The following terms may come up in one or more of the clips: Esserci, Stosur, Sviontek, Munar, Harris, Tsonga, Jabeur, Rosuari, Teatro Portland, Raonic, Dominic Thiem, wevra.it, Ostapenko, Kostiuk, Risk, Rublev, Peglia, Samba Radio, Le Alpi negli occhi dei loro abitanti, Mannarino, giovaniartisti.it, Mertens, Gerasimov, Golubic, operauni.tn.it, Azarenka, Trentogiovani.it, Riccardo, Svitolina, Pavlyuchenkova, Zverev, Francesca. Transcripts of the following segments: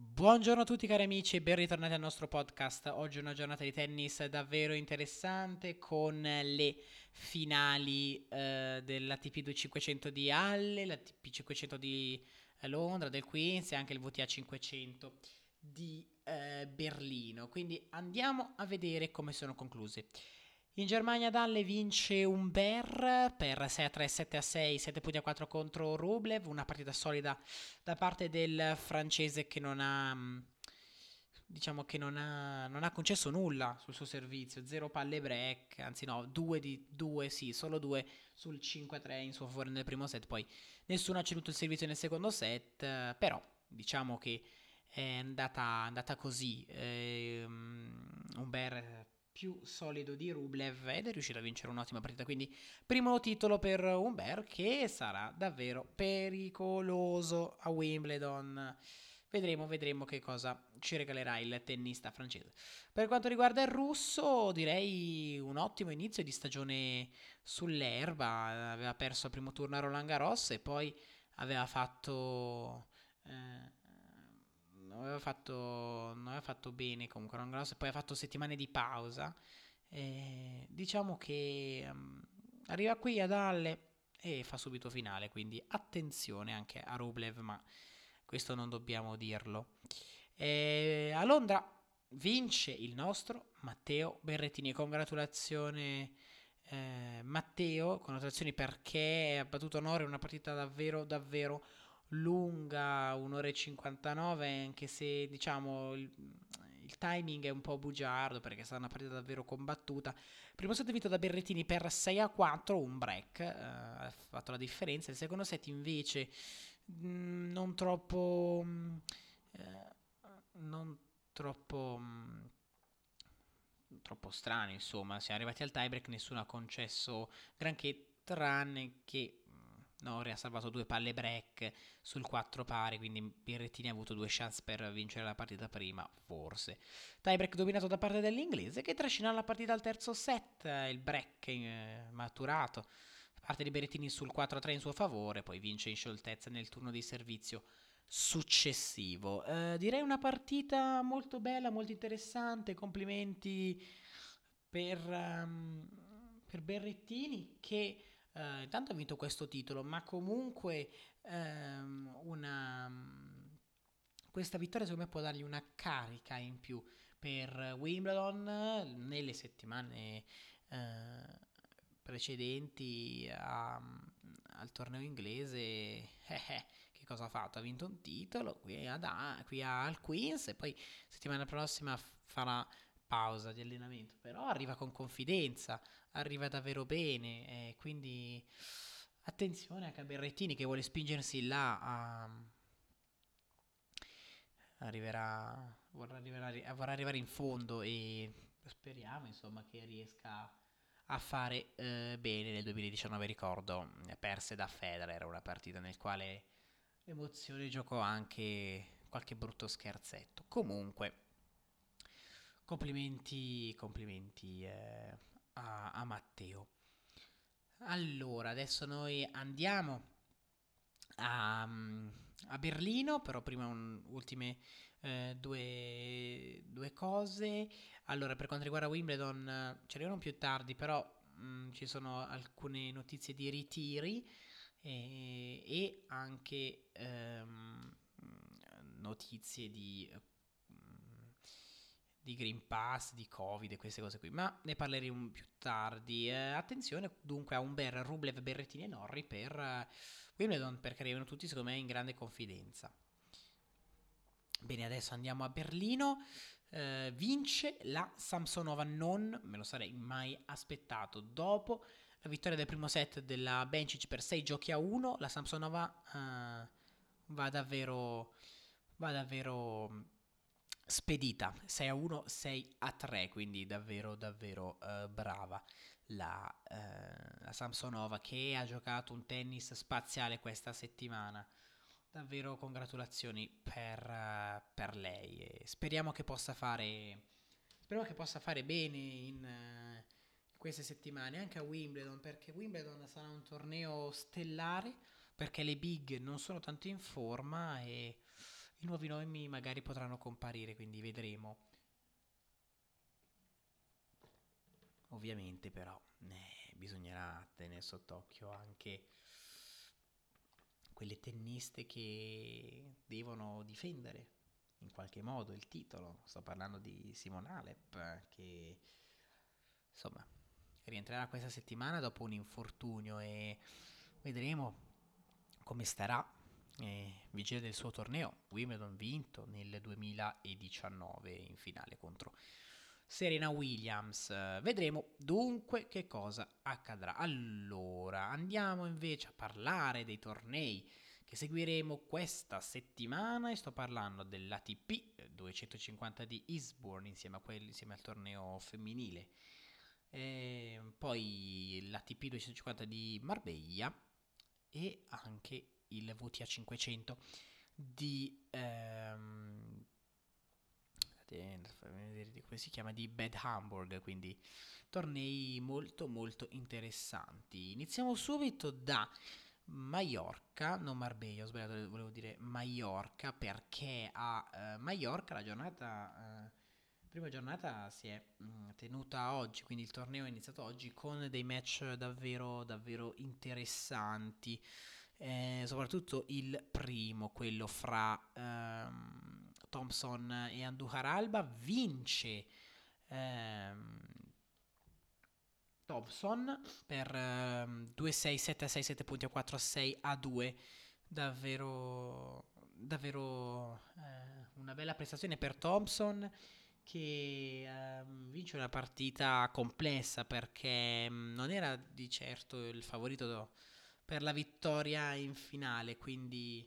Buongiorno a tutti cari amici e ben ritornati al nostro podcast. Oggi è una giornata di tennis davvero interessante con le finali dell'ATP 2500 di Halle, l'ATP 500 di Londra, del Queens e anche il WTA 500 di Berlino. Quindi andiamo a vedere come sono concluse. In Germania Nadal vince Humbert per 6-3, 7-6, 7-4 contro Rublev, una partita solida da parte del francese che non ha concesso nulla sul suo servizio, 0 palle break, anzi no, 2 solo 2 sul 5-3 in suo favore nel primo set, poi nessuno ha ceduto il servizio nel secondo set, però diciamo che è andata così, Humbert più solido di Rublev ed è riuscito a vincere un'ottima partita, quindi primo titolo per Humbert che sarà davvero pericoloso a Wimbledon. Vedremo che cosa ci regalerà il tennista francese. Per quanto riguarda il russo, direi un ottimo inizio di stagione sull'erba, aveva perso al primo turno a Roland Garros e poi non aveva fatto bene comunque Roland Garros e poi ha fatto settimane di pausa, diciamo che arriva qui ad Halle e fa subito finale, quindi attenzione anche a Rublev, ma questo non dobbiamo dirlo. A Londra vince il nostro Matteo Berrettini, congratulazioni Matteo, congratulazioni perché ha battuto Norrie, una partita davvero lunga, 1 ora e 59, anche se diciamo il timing è un po' bugiardo perché è stata una partita davvero combattuta. Primo set vinto da Berrettini per 6-4, un break ha fatto la differenza. Il secondo set invece non troppo strano, insomma siamo arrivati al tiebreak, nessuno ha concesso granché tranne che Norrie ha salvato 2 palle break sul 4 pari, quindi Berrettini ha avuto 2 chance per vincere la partita prima, forse. Tiebreak dominato da parte dell'inglese che trascina la partita al terzo set, il break maturato da parte di Berrettini sul 4-3 in suo favore, poi vince in scioltezza nel turno di servizio successivo. Direi una partita molto bella, molto interessante, complimenti per Berrettini che intanto ha vinto questo titolo, ma comunque questa vittoria secondo me può dargli una carica in più per Wimbledon. Nelle settimane precedenti al torneo inglese che cosa ha fatto? Ha vinto un titolo qui al Queens e poi settimana prossima farà pausa di allenamento, però arriva con confidenza, arriva davvero bene, quindi attenzione anche a Berrettini che vuole spingersi là, vorrà arrivare in fondo e speriamo insomma che riesca a fare bene. Nel 2019 ricordo perse da Federer, una partita nel quale l'emozione giocò anche qualche brutto scherzetto, comunque complimenti a Matteo. Allora, adesso noi andiamo a Berlino, però prima ultime due cose. Allora, per quanto riguarda Wimbledon, ci arrivano più tardi, però ci sono alcune notizie di ritiri e anche notizie di Green Pass, di Covid e queste cose qui, ma ne parleremo più tardi. Attenzione dunque a Humbert, Rublev, Berrettini e Norrie per Wimbledon, perché arrivano tutti secondo me in grande confidenza. Bene, adesso andiamo a Berlino, vince la Samsonova, non me lo sarei mai aspettato. Dopo la vittoria del primo set della Bencic per 6-1, la Samsonova va davvero spedita, 6-1, 6-3, quindi davvero brava la Samsonova che ha giocato un tennis spaziale questa settimana, davvero congratulazioni per lei, e speriamo che possa fare bene in queste settimane anche a Wimbledon, perché Wimbledon sarà un torneo stellare perché le big non sono tanto in forma e i nuovi nomi magari potranno comparire, quindi vedremo. Ovviamente però bisognerà tenere sott'occhio anche quelle tenniste che devono difendere in qualche modo il titolo. Sto parlando di Simon Halep, che insomma rientrerà questa settimana dopo un infortunio e vedremo come starà vigile del suo torneo Wimbledon vinto nel 2019 in finale contro Serena Williams. Vedremo dunque che cosa accadrà. Allora, andiamo invece a parlare dei tornei che seguiremo questa settimana, e sto parlando dell'ATP 250 di Eastbourne insieme al torneo femminile, poi l'ATP 250 di Marbella e anche il WTA 500 di Bad Hamburg, quindi tornei molto molto interessanti. Iniziamo subito da Mallorca, non Marbella, ho sbagliato, volevo dire Mallorca, perché a Mallorca la giornata, prima giornata si è tenuta oggi, quindi il torneo è iniziato oggi con dei match davvero davvero interessanti, soprattutto il primo, quello fra Thompson e Andújar Alba. Vince Thompson per 2-6, 7-6, 7 punti a 4, 6-2. Davvero davvero una bella prestazione per Thompson, che vince una partita complessa, perché non era di certo il favorito per la vittoria in finale, quindi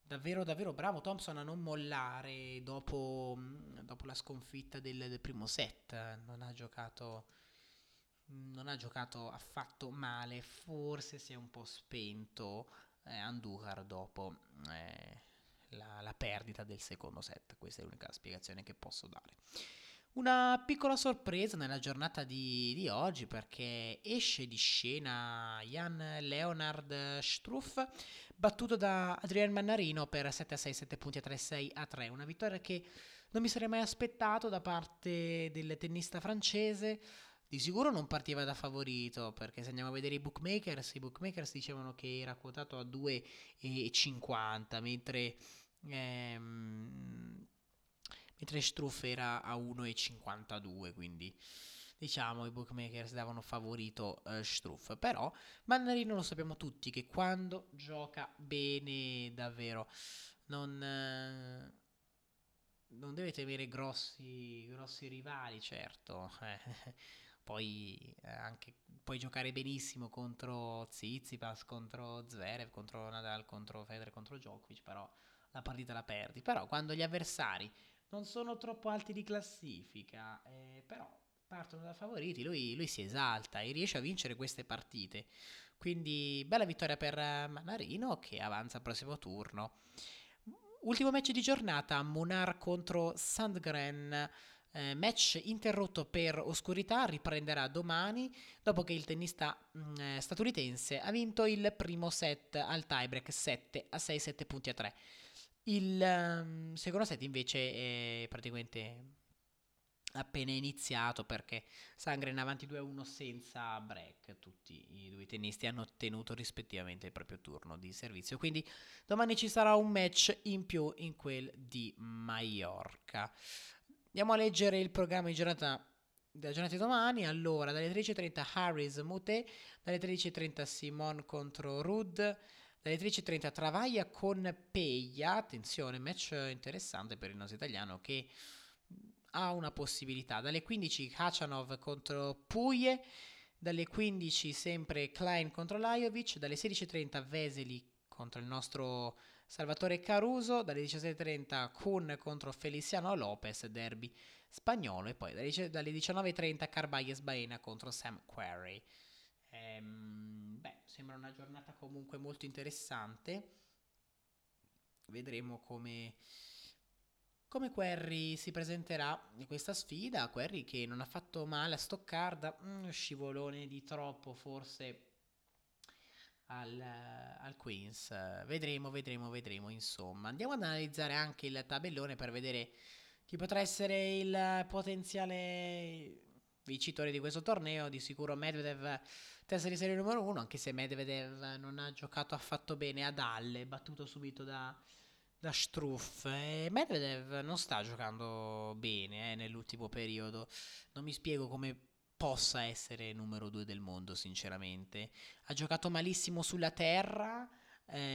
davvero davvero bravo Thompson a non mollare dopo la sconfitta del primo set. Non ha giocato affatto male, forse si è un po' spento Andújar dopo la perdita del secondo set. Questa è l'unica spiegazione che posso dare. Una piccola sorpresa nella giornata di oggi, perché esce di scena Jan Leonard Struff, battuto da Adrian Mannarino per 7-6, 7 punti a 3, 6-3. Una vittoria che non mi sarei mai aspettato da parte del tennista francese. Di sicuro non partiva da favorito, perché se andiamo a vedere i bookmakers dicevano che era quotato a 2,50, mentre Struff era a 1,52, quindi diciamo i bookmakers davano favorito Struff. Però Mannarino lo sappiamo tutti che quando gioca bene davvero non deve temere grossi rivali, certo. Poi puoi giocare benissimo contro Tsitsipas, contro Zverev, contro Nadal, contro Federer, contro Djokovic, però la partita la perdi. Però quando gli avversari non sono troppo alti di classifica, però partono da favoriti, lui si esalta e riesce a vincere queste partite. Quindi bella vittoria per Mannarino, che avanza al prossimo turno. Ultimo match di giornata, Munar contro Sandgren. Match interrotto per oscurità, riprenderà domani dopo che il tennista statunitense ha vinto il primo set al tiebreak 7-6, 7 punti a 3. Il secondo set invece è praticamente appena iniziato, perché Sandgren avanti 2-1 senza break. Tutti i due tennisti hanno ottenuto rispettivamente il proprio turno di servizio, quindi domani ci sarà un match in più in quel di Mallorca. Andiamo a leggere il programma della giornata di domani. Allora, dalle 13.30 Harris Mute, dalle 13.30 Simon contro Rudd, dalle 13.30 Travaglia con Peglia. Attenzione, match interessante per il nostro italiano che ha una possibilità. Dalle 15 Khachanov contro Puglie, dalle 15 sempre Klein contro Lajovic, dalle 16.30 Vesely contro il nostro Salvatore Caruso, dalle 17.30 Kuhn contro Feliciano Lopez, derby spagnolo, e poi dalle 19.30 Carvalles Baena contro Sam Querrey. Sembra una giornata comunque molto interessante. Vedremo come Querrey si presenterà in questa sfida. Querrey che non ha fatto male a Stoccarda, scivolone di troppo forse al Queens. Vedremo, insomma. Andiamo ad analizzare anche il tabellone per vedere chi potrà essere il potenziale vincitore di questo torneo. Di sicuro Medvedev, testa di serie numero 1, anche se Medvedev non ha giocato affatto bene ad Halle, battuto subito da Struff. Medvedev non sta giocando bene nell'ultimo periodo. Non mi spiego come possa essere numero 2 del mondo, sinceramente. Ha giocato malissimo sulla terra,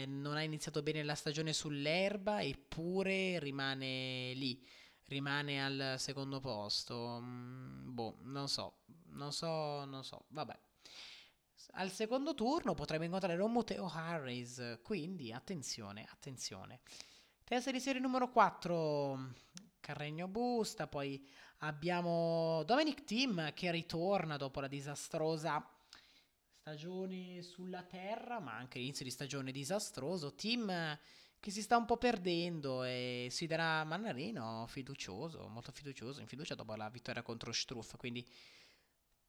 non ha iniziato bene la stagione sull'erba, eppure rimane lì, rimane al secondo posto. Non so, vabbè. Al secondo turno potremmo incontrare un Muteo Harris, quindi attenzione. Testa di serie numero 4, Carreño Busta, poi abbiamo Dominic Thiem che ritorna dopo la disastrosa stagione sulla terra, ma anche l'inizio di stagione disastroso. Thiem che si sta un po' perdendo e si darà Mannarino molto fiducioso, in fiducia dopo la vittoria contro Struff, quindi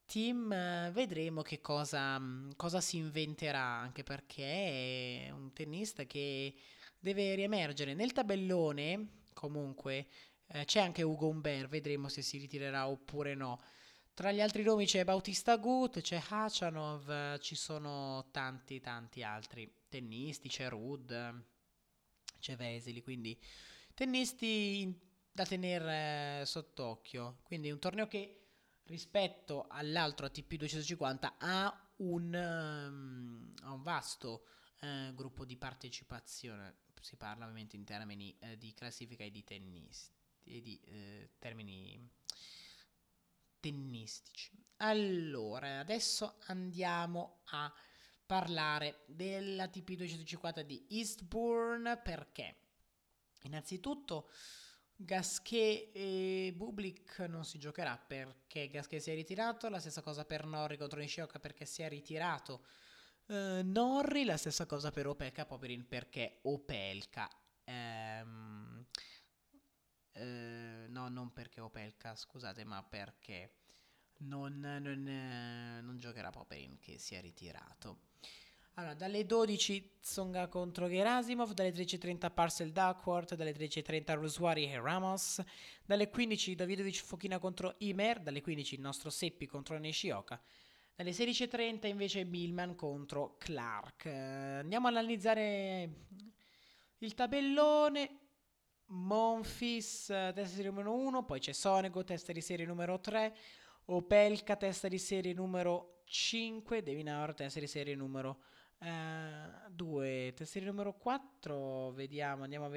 Thiem vedremo che cosa si inventerà, anche perché è un tennista che deve riemergere nel tabellone. Comunque c'è anche Ugo Humbert, vedremo se si ritirerà oppure no. Tra gli altri nomi c'è Bautista Agut, c'è Khachanov, ci sono tanti altri tennisti, c'è Rudd, c'è Vesely, quindi tennisti da tenere sott'occhio. Quindi un torneo che rispetto all'altro ATP 250 ha un vasto gruppo di partecipazione. Si parla ovviamente in termini di classifica e di tennisti e di termini tennistici. Allora, adesso andiamo a parlare dell'ATP 250 di Eastbourne, perché innanzitutto Gasquet e Bublik non si giocherà perché Gasquet si è ritirato, la stessa cosa per Norrie contro Nishioka perché si è ritirato Norrie, la stessa cosa per Opelka Popyrin perché Opelka non perché Opelka, scusate, ma perché non giocherà Popyrin che si è ritirato. Allora, dalle 12 Tsonga contro Gerasimov, dalle 13.30 Parcel Duckworth, dalle 13.30 Rosuari e Ramos, dalle 15 Davidovic Fokina contro Imer, dalle 15 il nostro Seppi contro Nishioka, dalle 16.30 invece Millman contro Clark. Andiamo ad analizzare il tabellone. Monfils, testa di serie numero 1, poi c'è Sonego, testa di serie numero 3, Opelka, testa di serie numero 5, Deminaur, testa di serie numero 2, testa di serie numero 4, vediamo, andiamo a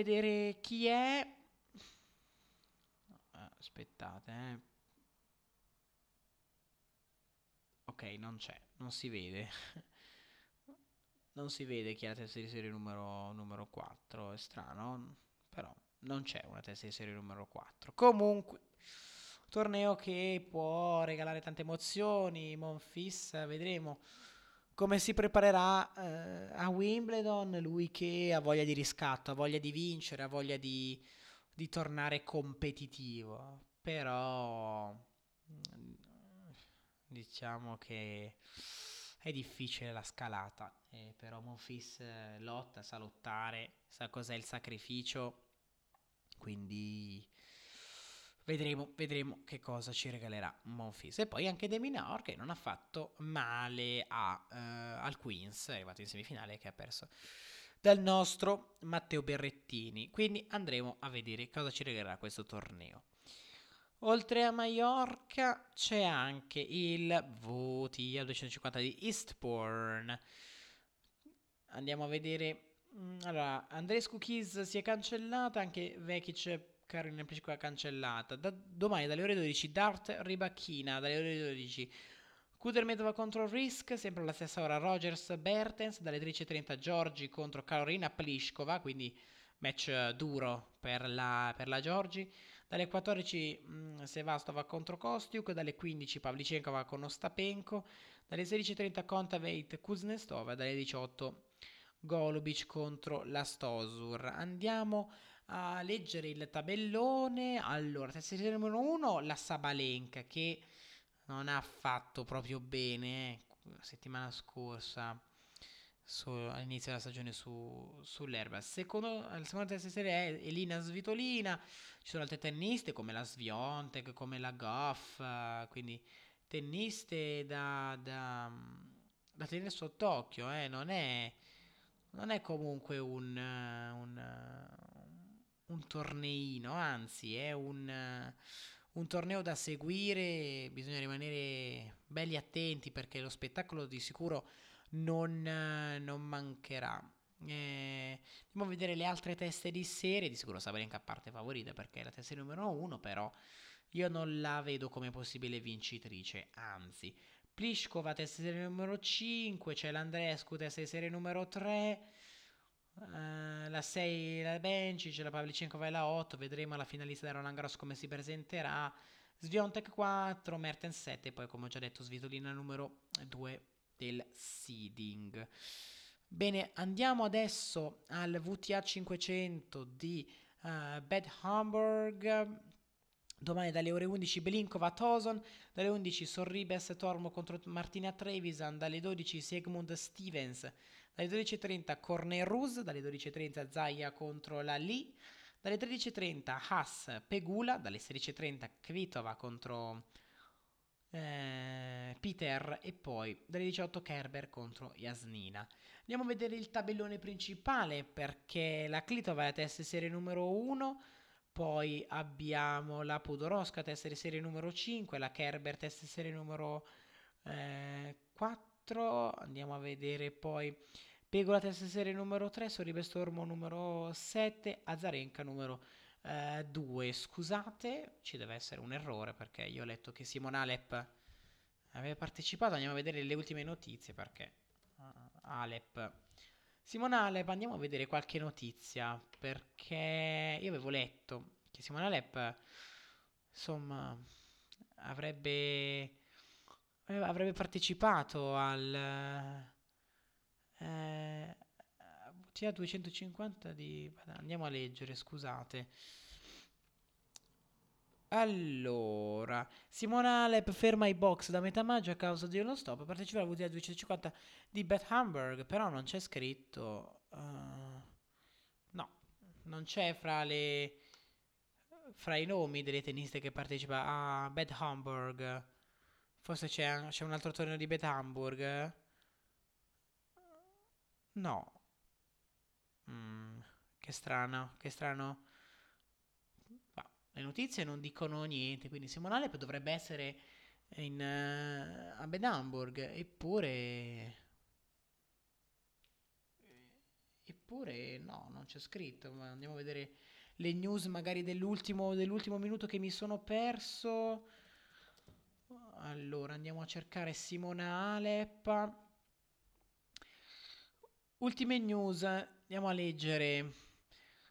vedere chi è. Aspettate, ok, non c'è, non si vede chi è la testa di serie numero 4, è strano, però non c'è una testa di serie numero 4. Comunque, torneo che può regalare tante emozioni. Monfils, vedremo come si preparerà a Wimbledon, lui che ha voglia di riscatto, ha voglia di vincere, ha voglia di tornare competitivo, però diciamo che è difficile la scalata, però Monfils lotta, sa lottare, sa cos'è il sacrificio, quindi vedremo che cosa ci regalerà Monfils. E poi anche Deminaur che non ha fatto male al Queens, è arrivato in semifinale, che ha perso dal nostro Matteo Berrettini, quindi andremo a vedere cosa ci regalerà questo torneo. Oltre a Mallorca c'è anche il WTA 250 di Eastbourne. Andiamo a vedere. Allora, Andreescu Keys si è cancellata, anche Bencic Karolina Pliskova è cancellata. Domani dalle ore 12 Dart Rybakina, dalle ore 12 Kudermetova contro Risk, sempre alla stessa ora Rogers Bertens, dalle 13.30 Giorgi contro Karolina Pliskova, quindi match duro per la Giorgi. Dalle 14 Sevastova contro Kostiuk, dalle 15 Pavlicenkova con Ostapenko, dalle 16.30 Kontaveit Kuznetsova, dalle 18 Golubic contro la Stosur. Andiamo a leggere il tabellone. Allora, testa di serie numero 1, la Sabalenka che non ha fatto proprio bene, settimana scorsa all'inizio della stagione sull'erba. Al secondo terzo serie è Elina Svitolina, ci sono altre tenniste come la Sviontek, come la Goff, quindi tenniste da tenere sott'occhio, non è comunque un torneino, anzi è un torneo da seguire, bisogna rimanere belli attenti perché lo spettacolo di sicuro non mancherà. Andiamo a vedere le altre teste di serie. Di sicuro Sabalenka a parte favorita perché è la testa numero 1, però io non la vedo come possibile vincitrice, anzi. Pliskova testa di serie numero 5, c'è l'Andreescu testa di serie numero 3, la 6 la Bencic, la Pavlyuchenkova e la 8, vedremo la finalista del Roland Garros come si presenterà. Sviontek 4, Mertens 7, poi come ho già detto Svitolina numero 2 del seeding. Bene, andiamo adesso al WTA 500 di Bad Homburg. Domani dalle ore 11 Belinkova Toson, dalle 11 Sorribes Tormo contro Martina Trevisan, dalle 12 Sigmund Stevens, dalle 12.30 Cornet-Russe, dalle 12.30 Zaya contro la Lee, dalle 13.30 Haas Pegula, dalle 16.30 Kvitova contro Peter e poi dalle 18 Kerber contro Jasnina. Andiamo a vedere il tabellone principale perché la Kvitova è la testa di serie numero 1, poi abbiamo la Podoroska testa di serie numero 5, la Kerber testa di serie numero 4, andiamo a vedere poi Pegula testa di serie numero 3, Sorribes Tormo numero 7, Azarenka numero 2, scusate, ci deve essere un errore perché io ho letto che Simon Halep aveva partecipato. Andiamo a vedere le ultime notizie perché Simon Halep, andiamo a vedere qualche notizia perché io avevo letto che Simon Halep insomma avrebbe partecipato al WTA 250 di... Andiamo a leggere, scusate. Allora, Simon Halep ferma i box da metà maggio a causa di uno stop. Partecipa alla WTA 250 di Bad Homburg, però non c'è scritto. No, non c'è fra i nomi delle tenniste che partecipa a Bad Homburg. Forse c'è un altro torneo di Bad Homburg. No. Che strano. Ma le notizie non dicono niente, quindi Simon Halep dovrebbe essere a Bad Homburg, eppure no, non c'è scritto. Ma andiamo a vedere le news magari dell'ultimo minuto che mi sono perso. Allora andiamo a cercare Simon Halep, ultime news. Andiamo a leggere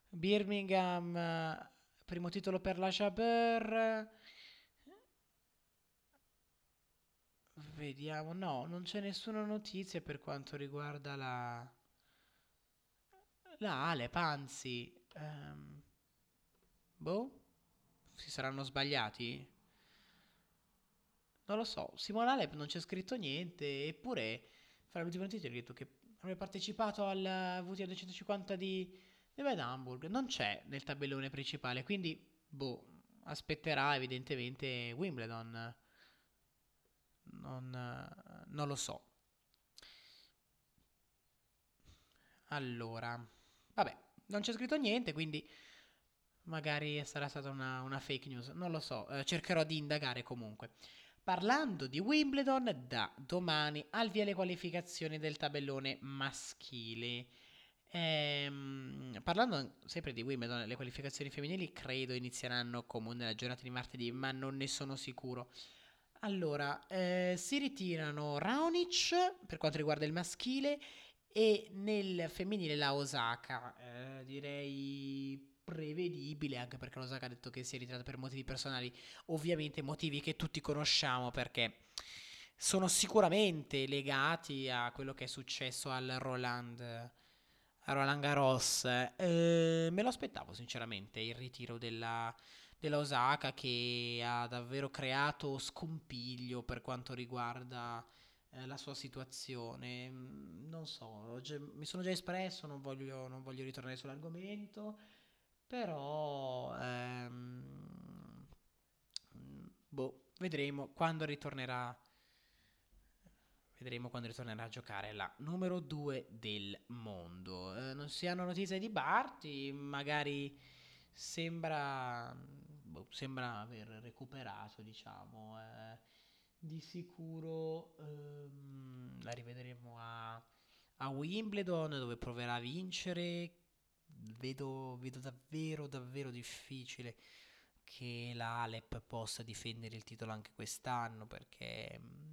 Birmingham, primo titolo per la Jabeur. Vediamo, no, non c'è nessuna notizia per quanto riguarda la Halep, anzi si saranno sbagliati? Non lo so, Simon Halep non c'è scritto niente, eppure fra l'ultima notizia ho detto che avrebbe partecipato al WTA 250 di Bad Homburg. Non c'è nel tabellone principale, quindi aspetterà evidentemente Wimbledon, non lo so. Allora vabbè, non c'è scritto niente, quindi magari sarà stata una fake news, non lo so, cercherò di indagare comunque. Parlando di Wimbledon, da domani al via le qualificazioni del tabellone maschile. Parlando sempre di Wimbledon, le qualificazioni femminili credo inizieranno comunque nella giornata di martedì, ma non ne sono sicuro. Allora, si ritirano Raonic per quanto riguarda il maschile e nel femminile la Osaka, direi... prevedibile, anche perché Osaka ha detto che si è ritirata per motivi personali, ovviamente motivi che tutti conosciamo perché sono sicuramente legati a quello che è successo a Roland Garros. Me lo aspettavo sinceramente il ritiro della Osaka, che ha davvero creato scompiglio per quanto riguarda la sua situazione. Non so, mi sono già espresso, non voglio ritornare sull'argomento, però vedremo quando ritornerà. Vedremo quando ritornerà a giocare la numero 2 del mondo. Non si hanno notizie di Barty, magari sembra aver recuperato, diciamo. Di sicuro la rivedremo a Wimbledon, dove proverà a vincere. Vedo davvero difficile che la Halep possa difendere il titolo anche quest'anno, perché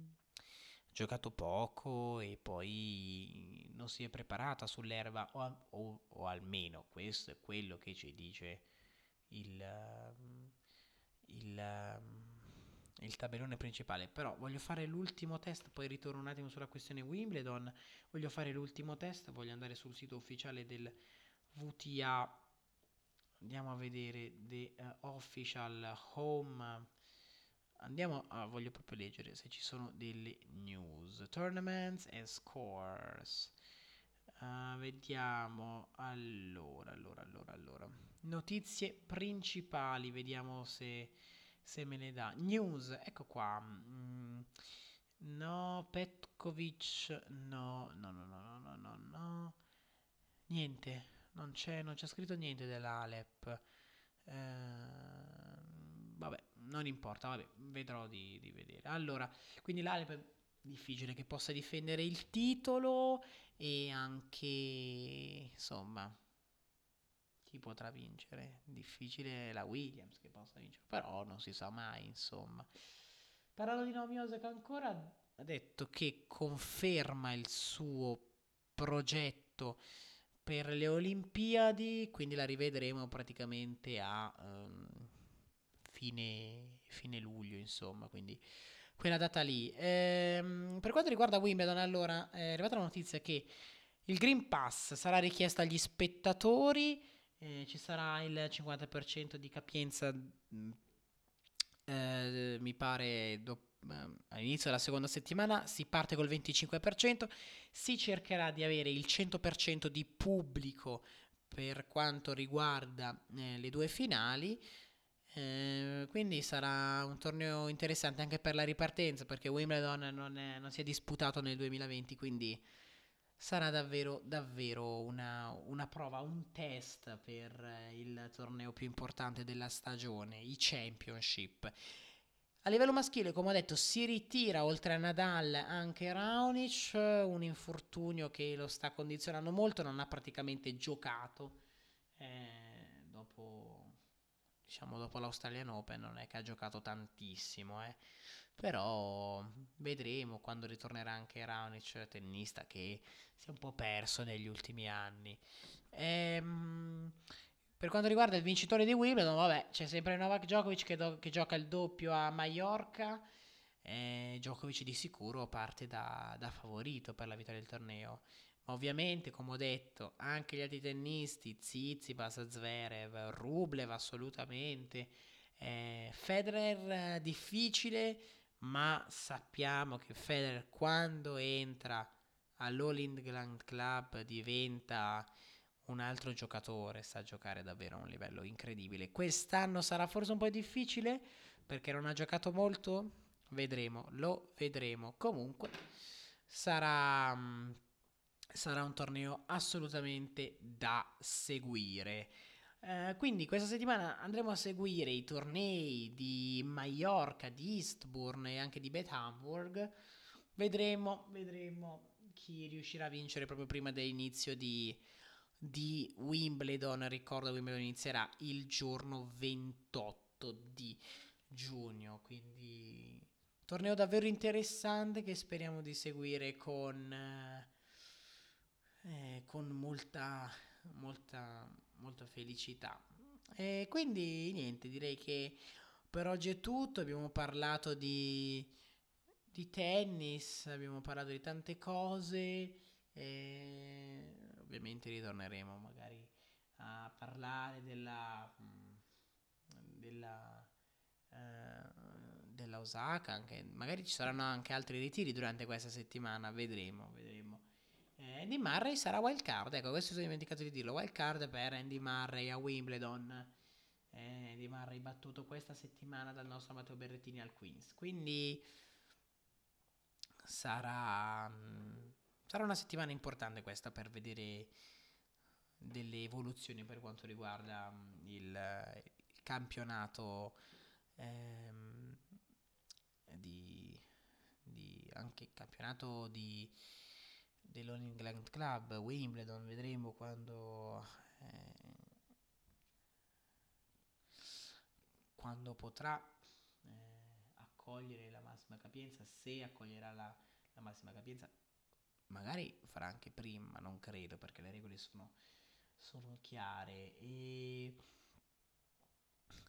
giocato poco e poi non si è preparata sull'erba, o almeno questo è quello che ci dice il tabellone principale. Però voglio fare l'ultimo test, poi ritorno un attimo sulla questione Wimbledon, voglio andare sul sito ufficiale del VTA, andiamo a vedere the official home. Voglio proprio leggere se ci sono delle news. Tournaments and scores. Vediamo. Allora. Notizie principali. Vediamo se me ne dà. News, ecco qua. No, Petkovic. No. Niente. Non c'è scritto niente della Halep. Vabbè, non importa, vedrò di vedere. Allora, quindi l'Halep è difficile che possa difendere il titolo, e anche, insomma, chi potrà vincere? Difficile la Williams che possa vincere, però non si sa mai, insomma. Parlando di Nowitzki, che ancora ha detto che conferma il suo progetto per le Olimpiadi, quindi la rivedremo praticamente a fine luglio, insomma, quindi quella data lì. Per quanto riguarda Wimbledon, allora è arrivata la notizia che il Green Pass sarà richiesto agli spettatori, ci sarà il 50% di capienza, mi pare all'inizio della seconda settimana, si parte col 25%, si cercherà di avere il 100% di pubblico per quanto riguarda le due finali. Quindi sarà un torneo interessante anche per la ripartenza, perché Wimbledon non si è disputato nel 2020, quindi sarà davvero una prova, un test per il torneo più importante della stagione, i Championship. A livello maschile, come ho detto, si ritira oltre a Nadal anche Raonic, un infortunio che lo sta condizionando molto, non ha praticamente giocato dopo l'Australian Open, non è che ha giocato tantissimo, però vedremo quando ritornerà anche Raonic, tennista che si è un po' perso negli ultimi anni. Per quanto riguarda il vincitore di Wimbledon, c'è sempre Novak Djokovic che gioca il doppio a Mallorca. Djokovic di sicuro parte da favorito per la vittoria del torneo. Ovviamente, come ho detto, anche gli altri tennisti, Tsitsipas, Zverev, Rublev assolutamente, Federer difficile, ma sappiamo che Federer quando entra all'All England Club diventa un altro giocatore, sa giocare davvero a un livello incredibile. Quest'anno sarà forse un po' difficile perché non ha giocato molto, lo vedremo, comunque sarà un torneo assolutamente da seguire. Quindi questa settimana andremo a seguire i tornei di Mallorca, di Eastbourne e anche di Bad Homburg. Vedremo chi riuscirà a vincere proprio prima dell'inizio di Wimbledon. Ricordo che Wimbledon inizierà il giorno 28 di giugno, quindi torneo davvero interessante che speriamo di seguire con molta felicità. E quindi niente, direi che per oggi è tutto. Abbiamo parlato di tennis, abbiamo parlato di tante cose, ovviamente ritorneremo magari a parlare della della Osaka, anche, magari ci saranno anche altri ritiri durante questa settimana, vedremo. Andy Murray sarà wild card, ecco, questo sono dimenticato di dirlo, wild card per Andy Murray a Wimbledon. Andy Murray battuto questa settimana dal nostro Matteo Berrettini al Queens, quindi sarà una settimana importante questa per vedere delle evoluzioni per quanto riguarda il campionato anche il campionato dell'All England Club, Wimbledon. Vedremo quando potrà accogliere la massima capienza, se accoglierà la massima capienza, magari farà anche prima, ma non credo perché le regole sono chiare. E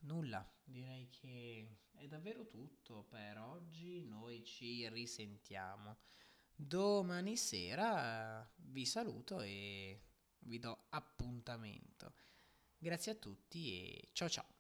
nulla, direi che è davvero tutto per oggi. Noi ci risentiamo domani sera, vi saluto e vi do appuntamento. Grazie a tutti e ciao ciao.